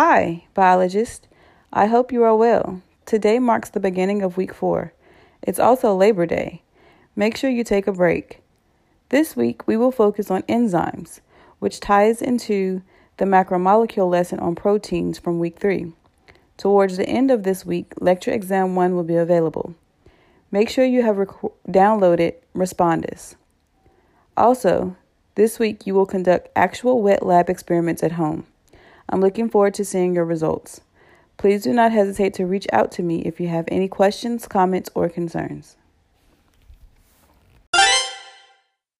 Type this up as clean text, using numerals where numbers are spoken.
Hi, biologist. I hope you are well. Today marks the beginning of week 4. It's also Labor Day. Make sure you take a break. This week, we will focus on enzymes, which ties into the macromolecule lesson on proteins from week 3. Towards the end of this week, Lecture Exam 1 will be available. Make sure you have downloaded Respondus. Also, this week you will conduct actual wet lab experiments at home. I'm looking forward to seeing your results. Please do not hesitate to reach out to me if you have any questions, comments, or concerns.